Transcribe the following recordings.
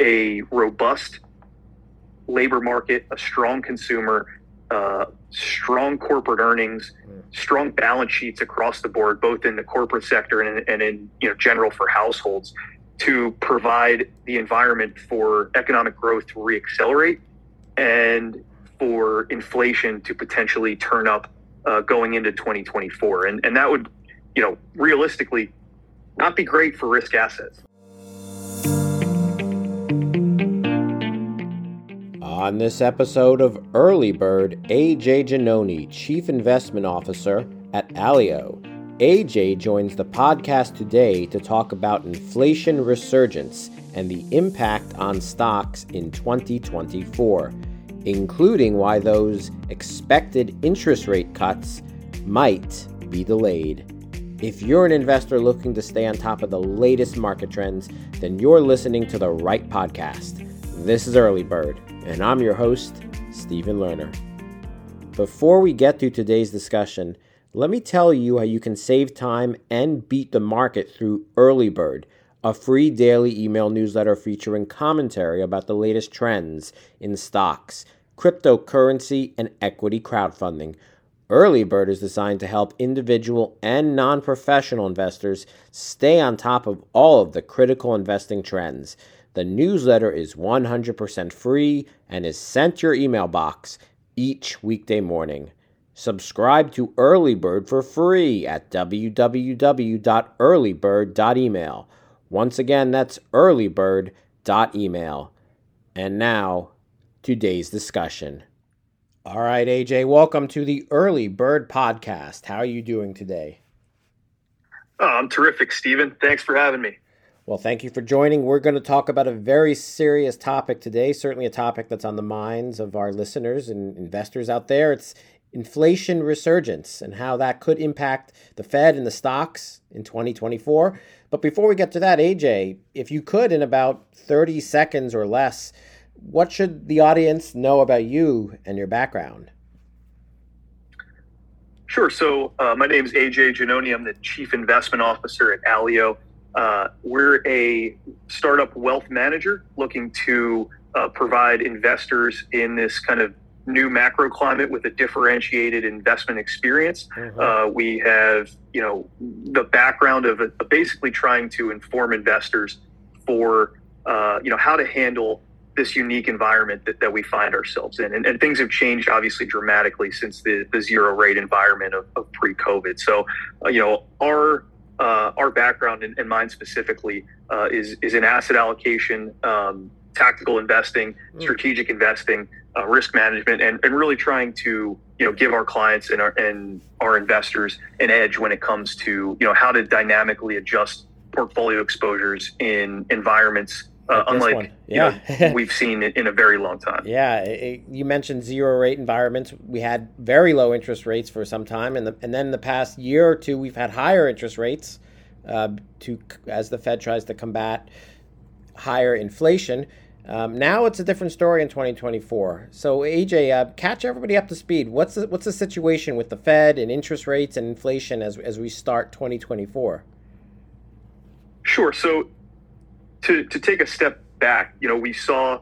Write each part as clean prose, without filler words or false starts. a robust labor market, a strong consumer, strong corporate earnings, strong balance sheets across the board, both in the corporate sector and in general for households, to provide the environment for economic growth to reaccelerate and for inflation to potentially turn up going into 2024. And that would, realistically not be great for risk assets. On this episode of Early Bird, AJ Giannone, Chief Investment Officer at Allio. AJ joins the podcast today to talk about inflation resurgence and the impact on stocks in 2024, including why those expected interest rate cuts might be delayed. If you're an investor looking to stay on top of the latest market trends, then you're listening to the right podcast. This is Early Bird, and I'm your host, Stephen Lerner. Before we get to today's discussion, let me tell you how you can save time and beat the market through Early Bird, a free daily email newsletter featuring commentary about the latest trends in stocks, cryptocurrency, and equity crowdfunding. Early Bird is designed to help individual and non-professional investors stay on top of all of the critical investing trends. The newsletter is 100% free and is sent to your email box each weekday morning. Subscribe to Early Bird for free at www.earlybird.email. Once again, that's earlybird.email. And now, today's discussion. All right, AJ, welcome to the Early Bird Podcast. How are you doing today? Oh, I'm terrific, Stephen. Thanks for having me. Well, thank you for joining. We're going to talk about a very serious topic today, certainly a topic that's on the minds of our listeners and investors out there. It's inflation resurgence and how that could impact the Fed and the stocks in 2024. But before we get to that, AJ, if you could, in about 30 seconds or less, what should the audience know about you and your background? Sure. So my name is AJ Giannone. I'm the Chief Investment Officer at Allio. We're a startup wealth manager looking to provide investors in this kind of new macro climate with a differentiated investment experience. We have, the background of basically trying to inform investors for, how to handle this unique environment that we find ourselves in. And things have changed, obviously, dramatically since the zero rate environment of pre-COVID. So, our background and mine specifically is in asset allocation, tactical investing, strategic investing, risk management, and really trying to give our clients and our investors an edge when it comes to how to dynamically adjust portfolio exposures in environments we've seen in a very long time. Yeah, you mentioned zero rate environments. We had very low interest rates for some time, and then the past year or two, we've had higher interest rates as the Fed tries to combat higher inflation. Now it's a different story in 2024. So AJ, catch everybody up to speed. What's the situation with the Fed and interest rates and inflation as we start 2024? Sure. So to take a step back, we saw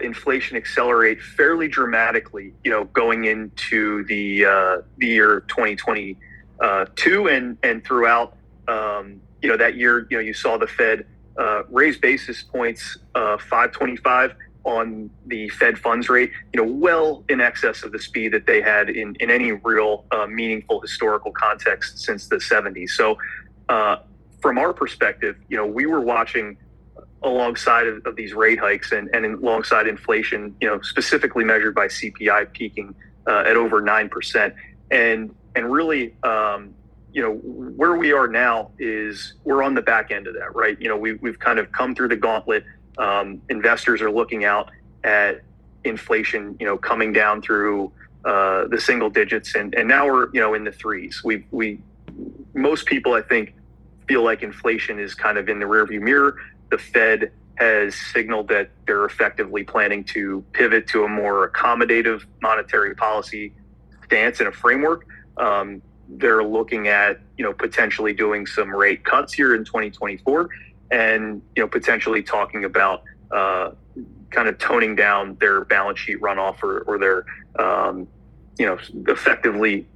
inflation accelerate fairly dramatically, going into the year 2022 and throughout that year. You saw the Fed raise basis points 525 on the Fed funds rate, well in excess of the speed that they had in any real meaningful historical context since the 70s. So from our perspective, we were watching alongside of these rate hikes and alongside inflation, specifically measured by CPI peaking at over 9%. And really, where we are now is we're on the back end of that, right? We've kind of come through the gauntlet. Investors are looking out at inflation, coming down through the single digits, and now we're in the threes. Most people, I think, feel like inflation is kind of in the rearview mirror. The Fed has signaled that they're effectively planning to pivot to a more accommodative monetary policy stance and a framework. They're looking at, potentially doing some rate cuts here in 2024 and, potentially talking about kind of toning down their balance sheet runoff, or their, effectively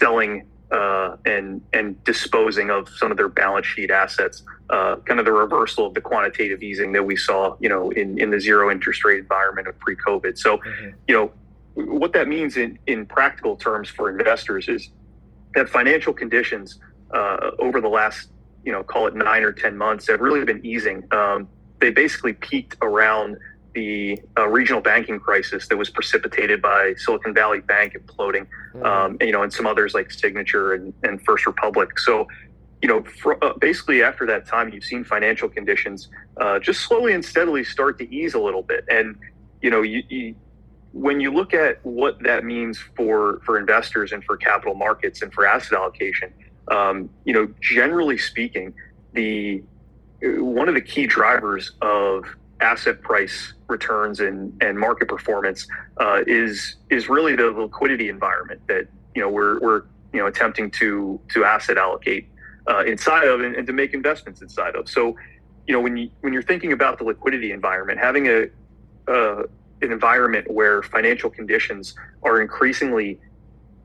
selling and disposing of some of their balance sheet assets, kind of the reversal of the quantitative easing that we saw, in the zero interest rate environment of pre-COVID. So, what that means in practical terms for investors is that financial conditions over the last, call it 9 or 10 months, have really been easing. They basically peaked around the regional banking crisis that was precipitated by Silicon Valley Bank imploding, and some others like Signature and First Republic. So, basically after that time, you've seen financial conditions just slowly and steadily start to ease a little bit. And, when you look at what that means for investors and for capital markets and for asset allocation, generally speaking, one of the key drivers of asset price returns and market performance is really the liquidity environment that we're attempting to asset allocate inside of and to make investments inside of. So, when you're thinking about the liquidity environment, having an environment where financial conditions are increasingly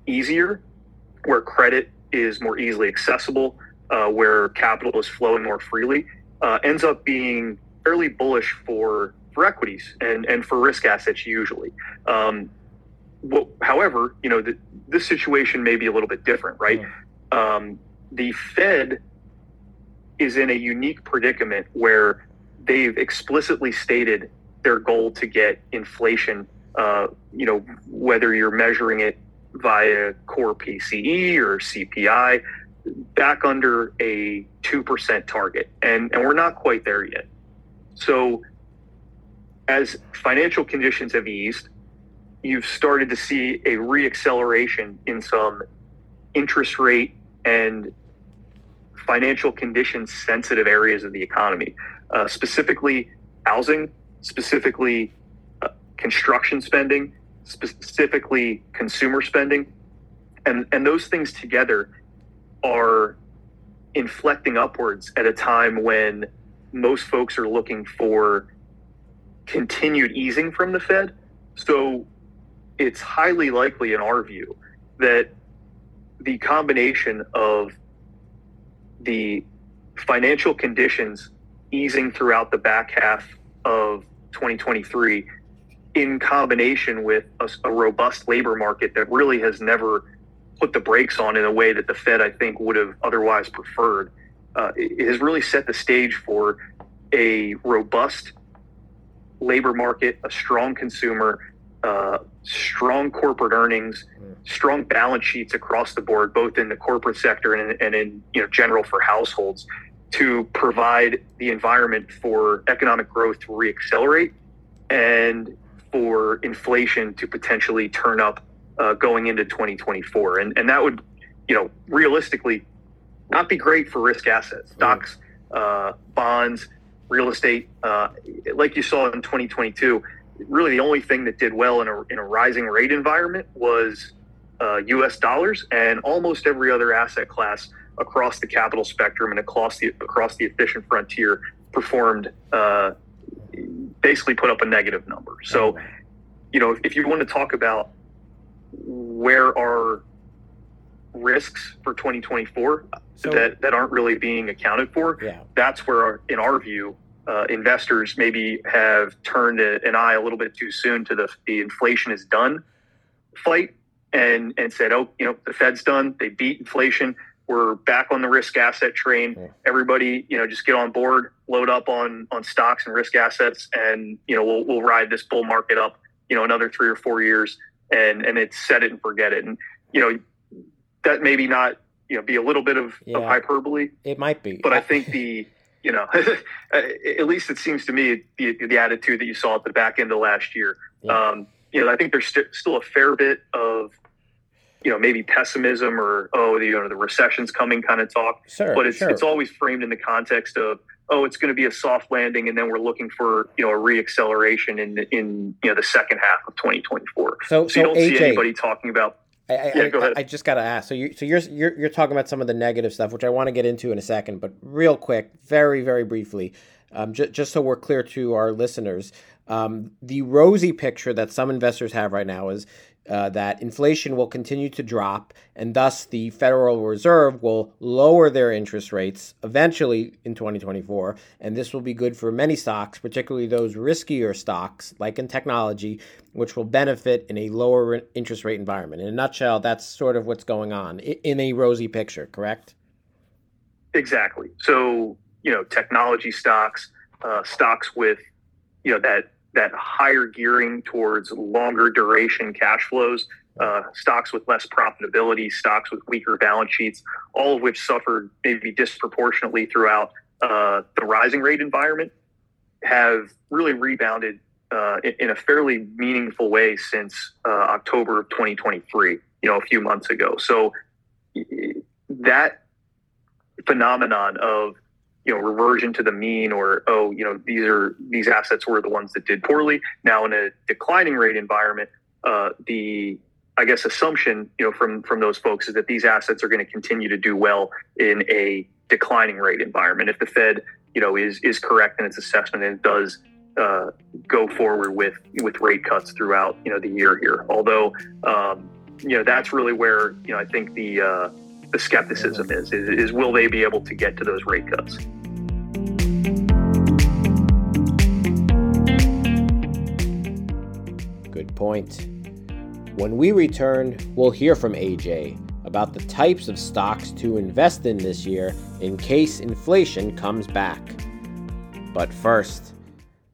easier, where credit is more easily accessible, where capital is flowing more freely, ends up being fairly bullish for equities and for risk assets usually. However, this situation may be a little bit different, right? Yeah. The Fed is in a unique predicament where they've explicitly stated their goal to get inflation, whether you're measuring it via core PCE or CPI, back under a 2% target. And we're not quite there yet. So as financial conditions have eased, you've started to see a reacceleration in some interest rate and financial conditions sensitive areas of the economy, specifically housing, specifically construction spending, specifically consumer spending. And those things together are inflecting upwards at a time when most folks are looking for continued easing from the Fed. So it's highly likely in our view that the combination of the financial conditions easing throughout the back half of 2023 in combination with a robust labor market that really has never put the brakes on in a way that the Fed, I think, would have otherwise preferred, it has really set the stage for a robust labor market, a strong consumer, strong corporate earnings, strong balance sheets across the board, both in the corporate sector and in general for households, to provide the environment for economic growth to reaccelerate and for inflation to potentially turn up going into 2024. And that would, realistically not be great for risk assets, stocks, bonds, real estate. Like you saw in 2022, really the only thing that did well in a rising rate environment was US dollars, and almost every other asset class across the capital spectrum and across the efficient frontier performed, basically put up a negative number. So, if you want to talk about where are risks for 2024 that aren't really being accounted for, that's where, in our view, investors maybe have turned an eye a little bit too soon to the inflation is done fight and said, the Fed's done, they beat inflation. We're back on the risk asset train. Yeah. Everybody, just get on board, load up on stocks and risk assets, and we'll ride this bull market up, another 3 or 4 years, and it's set it and forget it. And that maybe not be a little bit of hyperbole. It might be, but I think at least it seems to me the attitude that you saw at the back end of last year. Yeah. I think there's still a fair bit of, maybe pessimism or, the recession's coming kind of talk, but it's always framed in the context of, it's going to be a soft landing. And then we're looking for, a reacceleration in the second half of 2024. So you don't AJ, see anybody talking about, go ahead. I just got to ask. So you're talking about some of the negative stuff, which I want to get into in a second, but real quick, very, very briefly, just so we're clear to our listeners, the rosy picture that some investors have right now is that inflation will continue to drop, and thus the Federal Reserve will lower their interest rates eventually in 2024. And this will be good for many stocks, particularly those riskier stocks, like in technology, which will benefit in a lower interest rate environment. In a nutshell, that's sort of what's going on in a rosy picture, correct? Exactly. So, you know, technology stocks, stocks with, you know, that higher gearing towards longer duration cash flows, stocks with less profitability, stocks with weaker balance sheets, all of which suffered maybe disproportionately throughout the rising rate environment, have really rebounded in a fairly meaningful way since October of 2023, you know, a few months ago. So that phenomenon of, you know, reversion to the mean, or, oh, you know, these assets were the ones that did poorly. Now, in a declining rate environment, the assumption, you know, from those folks is that these assets are going to continue to do well in a declining rate environment. If the Fed, you know, is correct in its assessment and it does go forward with rate cuts throughout, you know, the year here. Although, you know, that's really where, you know, I think the skepticism is will they be able to get to those rate cuts? Good point. When we return, we'll hear from AJ about the types of stocks to invest in this year in case inflation comes back. But first,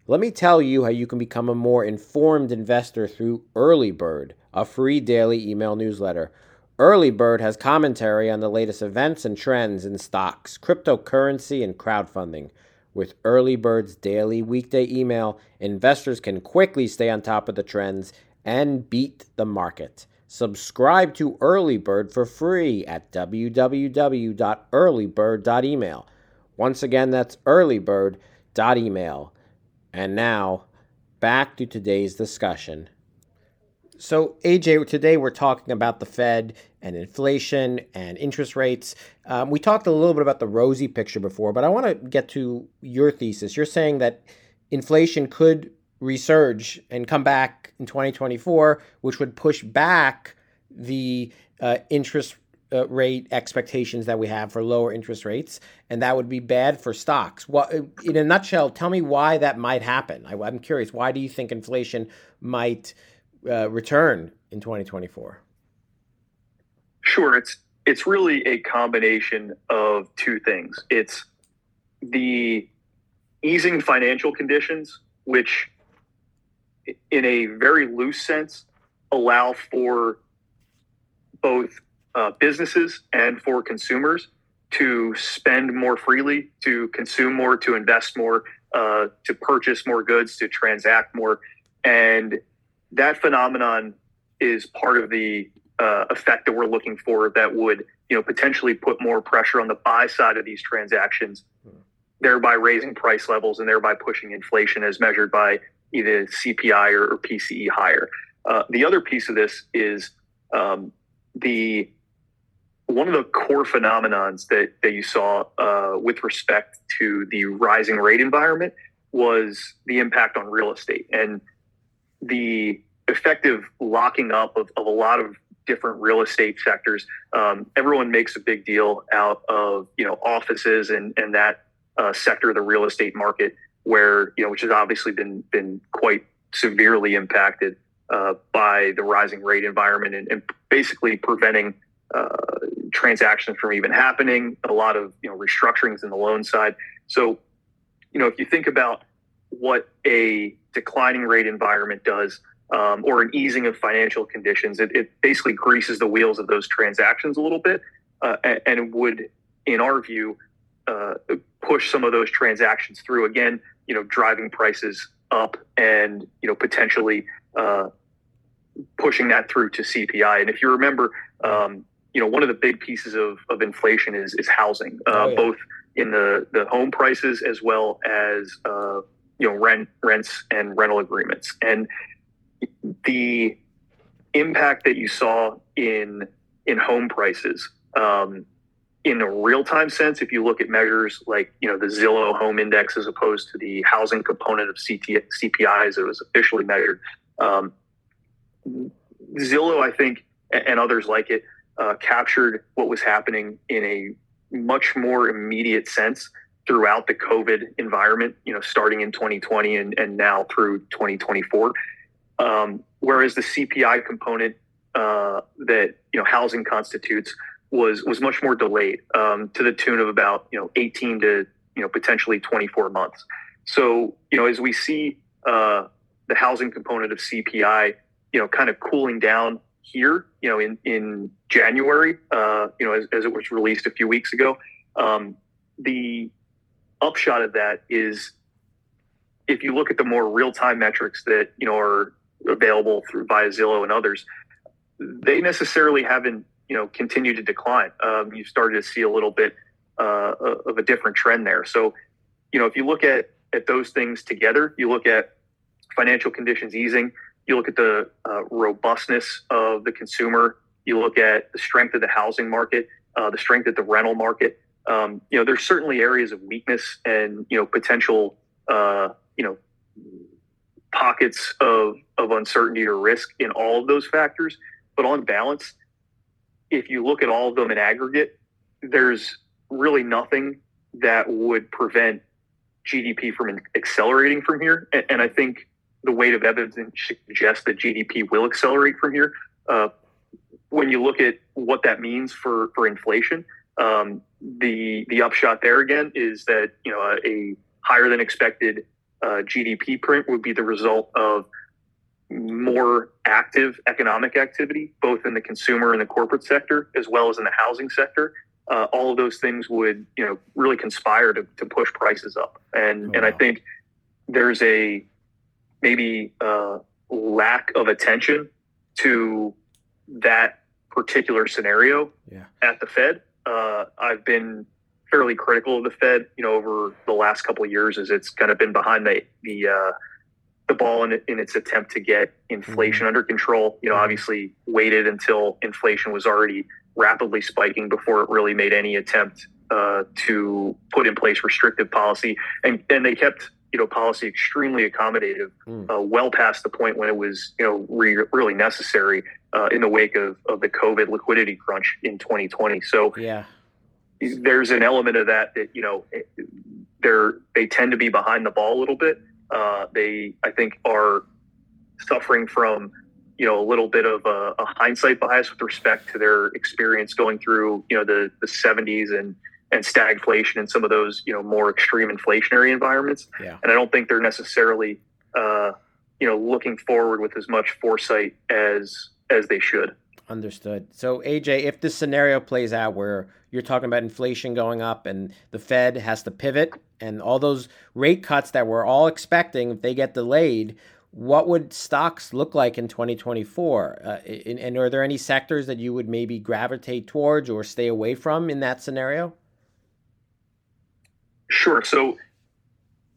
let me tell you how you can become a more informed investor through Early Bird, a free daily email newsletter. Early Bird has commentary on the latest events and trends in stocks, cryptocurrency, and crowdfunding. With Early Bird's daily weekday email, investors can quickly stay on top of the trends and beat the market. Subscribe to Early Bird for free at www.earlybird.email. Once again, that's earlybird.email. And now, back to today's discussion. So, AJ, today we're talking about the Fed and inflation and interest rates. We talked a little bit about the rosy picture before, but I want to get to your thesis. You're saying that inflation could resurge and come back in 2024, which would push back the interest rate expectations that we have for lower interest rates, and that would be bad for stocks. Well, in a nutshell, tell me why that might happen. I'm curious. Why do you think inflation might return in 2024? Sure. It's really a combination of two things. It's the easing financial conditions, which in a very loose sense allow for both businesses and for consumers to spend more freely, to consume more, to invest more, to purchase more goods, to transact more. And that phenomenon is part of the effect that we're looking for that would, you know, potentially put more pressure on the buy side of these transactions, thereby raising price levels and thereby pushing inflation as measured by either CPI or PCE higher. The other piece of this is one of the core phenomenons that you saw with respect to the rising rate environment was the impact on real estate. And the effective locking up of a lot of different real estate sectors. Everyone makes a big deal out of, you know, offices and that sector of the real estate market where, you know, which has obviously been quite severely impacted by the rising rate environment and basically preventing transactions from even happening. A lot of, you know, restructurings in the loan side. So, you know, if you think about what a declining rate environment does, or an easing of financial conditions, it basically greases the wheels of those transactions a little bit, and it would, in our view, push some of those transactions through again, you know, driving prices up and, you know, potentially pushing that through to CPI. And if you remember, you know, one of the big pieces of inflation is housing, both in the home prices as well as you know, rents and rental agreements. And the impact that you saw in home prices in a real-time sense, if you look at measures like, you know, the Zillow Home Index as opposed to the housing component of CPI as it was officially measured, Zillow, I think, and others like it, captured what was happening in a much more immediate sense throughout the COVID environment, you know, starting in 2020 and now through 2024. Whereas the CPI component that, you know, housing constitutes was much more delayed, to the tune of about, 18 to, potentially 24 months. So, as we see the housing component of CPI, kind of cooling down here, in January, as it was released a few weeks ago, the upshot of that is if you look at the more real-time metrics that, are available via Zillow and others, they necessarily haven't, continue to decline. You started to see a little bit of a different trend there. So, if you look at those things together, you look at financial conditions easing, you look at the robustness of the consumer, you look at the strength of the housing market, the strength of the rental market. There's certainly areas of weakness and, potential, pockets of uncertainty or risk in all of those factors. But on balance, if you look at all of them in aggregate, there's really nothing that would prevent GDP from accelerating from here. And I think the weight of evidence suggests that GDP will accelerate from here. When you look at what that means for inflation, the upshot there again is that, a higher than expected GDP print would be the result of more active economic activity, both in the consumer and the corporate sector, as well as in the housing sector. All of those things would, really conspire to push prices up. And I think there's a maybe lack of attention to that particular scenario at the Fed. I've been fairly critical of the Fed, over the last couple of years as it's kind of been behind the ball in its attempt to get inflation under control, obviously waited until inflation was already rapidly spiking before it really made any attempt to put in place restrictive policy. And they kept, policy extremely accommodative, well past the point when it was, really necessary in the wake of the COVID liquidity crunch in 2020. So there's an element of that, they tend to be behind the ball a little bit. They, I think, are suffering from, a little bit of a hindsight bias with respect to their experience going through, the 70s and stagflation and some of those, more extreme inflationary environments. And I don't think they're necessarily, looking forward with as much foresight as they should. Understood. So, AJ, if this scenario plays out where you're talking about inflation going up and the Fed has to pivot and all those rate cuts that we're all expecting, if they get delayed, what would stocks look like in 2024? And are there any sectors that you would maybe gravitate towards or stay away from in that scenario? Sure. So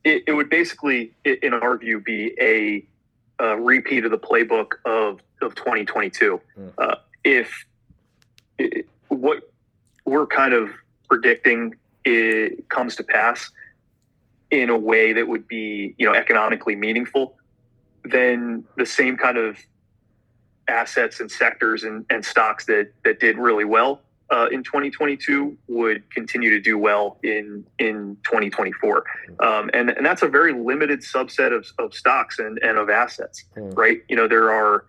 it would basically, in our view, be a repeat of the playbook of 2022. If what we're kind of predicting it comes to pass in a way that would be, economically meaningful, then the same kind of assets and sectors and stocks that did really well in 2022 would continue to do well in 2024. And that's a very limited subset of stocks and of assets, right? There are,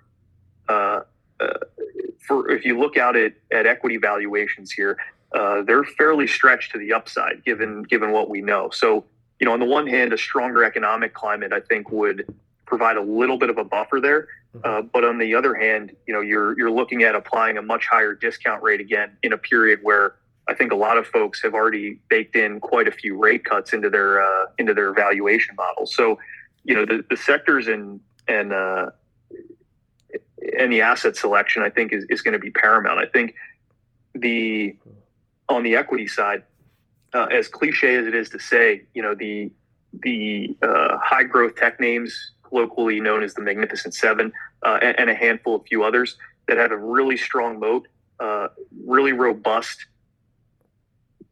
if you look out at equity valuations here, they're fairly stretched to the upside given what we know. So, on the one hand, a stronger economic climate, I think, would provide a little bit of a buffer there. But on the other hand, you're looking at applying a much higher discount rate again in a period where I think a lot of folks have already baked in quite a few rate cuts into their valuation models. So, the sectors and the asset selection, I think, is going to be paramount. I think on the equity side, as cliche as it is to say, the high growth tech names, locally known as the Magnificent Seven, and a handful of few others that have a really strong moat, really robust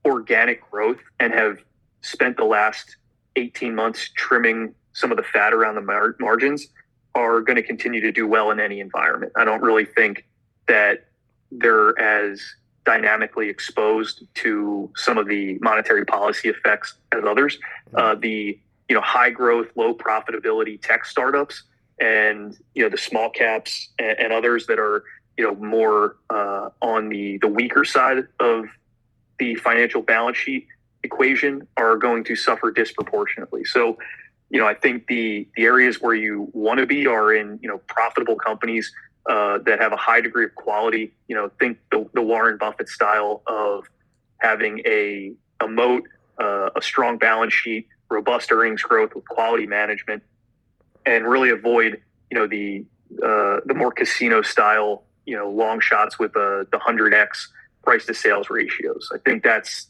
organic growth and have spent the last 18 months trimming some of the fat around the margins are going to continue to do well in any environment. I don't really think that they're as dynamically exposed to some of the monetary policy effects as others. The high growth, low profitability tech startups and, the small caps and others that are, more on the weaker side of the financial balance sheet equation are going to suffer disproportionately. So, I think the areas where you want to be are in, profitable companies that have a high degree of quality. Think the Warren Buffett style of having a moat, a strong balance sheet, robust earnings growth with quality management, and really avoid, the more casino style, long shots with the 100x price to sales ratios. I think that's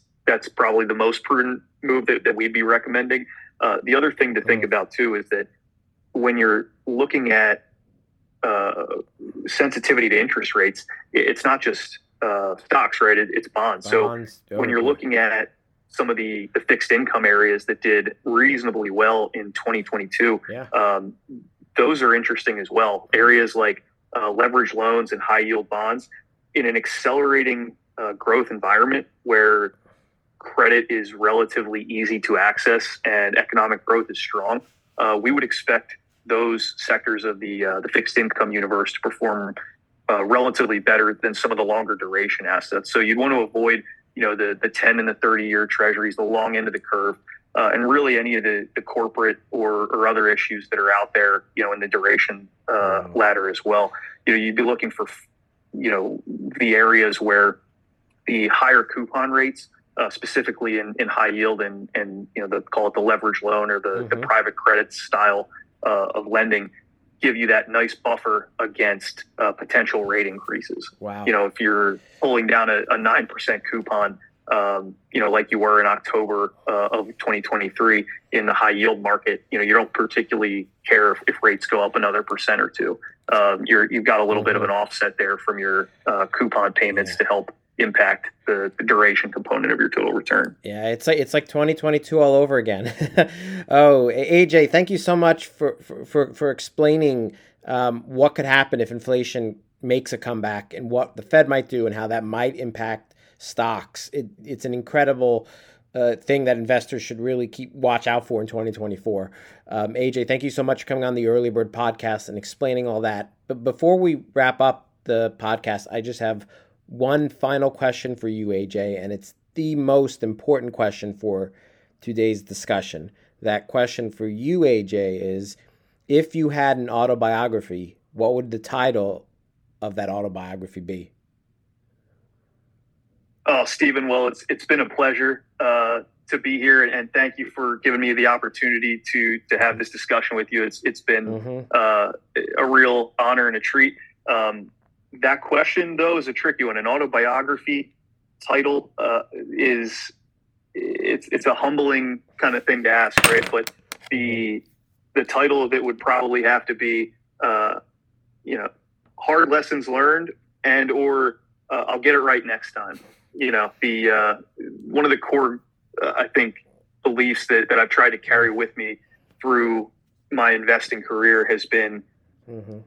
probably the most prudent move that we'd be recommending. The other thing to think about too is that when you're looking at sensitivity to interest rates, it's not just stocks, right? It's bonds. So when you're looking at some of the fixed income areas that did reasonably well in 2022, those are interesting as well. Areas like leveraged loans and high yield bonds in an accelerating growth environment where credit is relatively easy to access and economic growth is strong, we would expect those sectors of the fixed income universe to perform relatively better than some of the longer duration assets. So you'd want to avoid, the 10 and the 30-year treasuries, the long end of the curve, and really any of the corporate or other issues that are out there, in the duration ladder as well. You'd be looking for, the areas where the higher coupon rates, specifically in high yield and call it the leverage loan or the private credit style of lending, give you that nice buffer against potential rate increases. Wow. If you're pulling down a 9% coupon, like you were in October of 2023 in the high yield market, you don't particularly care if rates go up another 1% or 2%. You've got a little bit of an offset there from your coupon payments to help impact the duration component of your total return. Yeah, it's like 2022 all over again. Oh, AJ, thank you so much for explaining what could happen if inflation makes a comeback and what the Fed might do and how that might impact stocks. It's an incredible thing that investors should really keep watch out for in 2024. AJ, thank you so much for coming on the Early Bird podcast and explaining all that. But before we wrap up the podcast, I just have one final question for you, AJ, and it's the most important question for today's discussion. That question for you, AJ, is if you had an autobiography, what would the title of that autobiography be? Oh, Stephen, well, it's been a pleasure to be here, and thank you for giving me the opportunity to have this discussion with you. It's been a real honor and a treat. That question, though, is a tricky one. An autobiography title is a humbling kind of thing to ask, right? But the title of it would probably have to be, hard lessons learned, and or I'll get it right next time. One of the core, I think, beliefs that I've tried to carry with me through my investing career has been,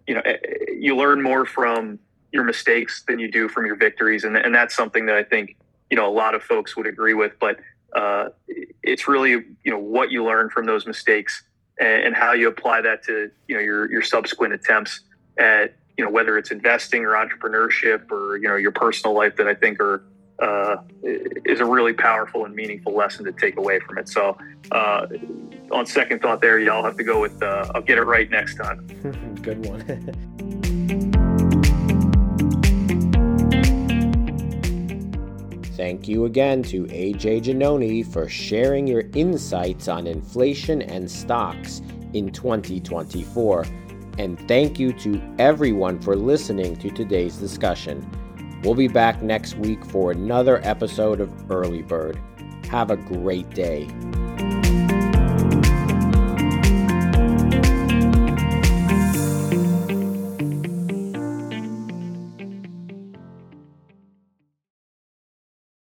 you learn more from your mistakes than you do from your victories. And that's something that I think, a lot of folks would agree with, but it's really, what you learn from those mistakes and how you apply that to, your subsequent attempts at, whether it's investing or entrepreneurship or, your personal life that I think is a really powerful and meaningful lesson to take away from it. So on second thought there, y'all have to go with, I'll get it right next time. Good one. Thank you again to AJ Giannone for sharing your insights on inflation and stocks in 2024. And thank you to everyone for listening to today's discussion. We'll be back next week for another episode of Early Bird. Have a great day.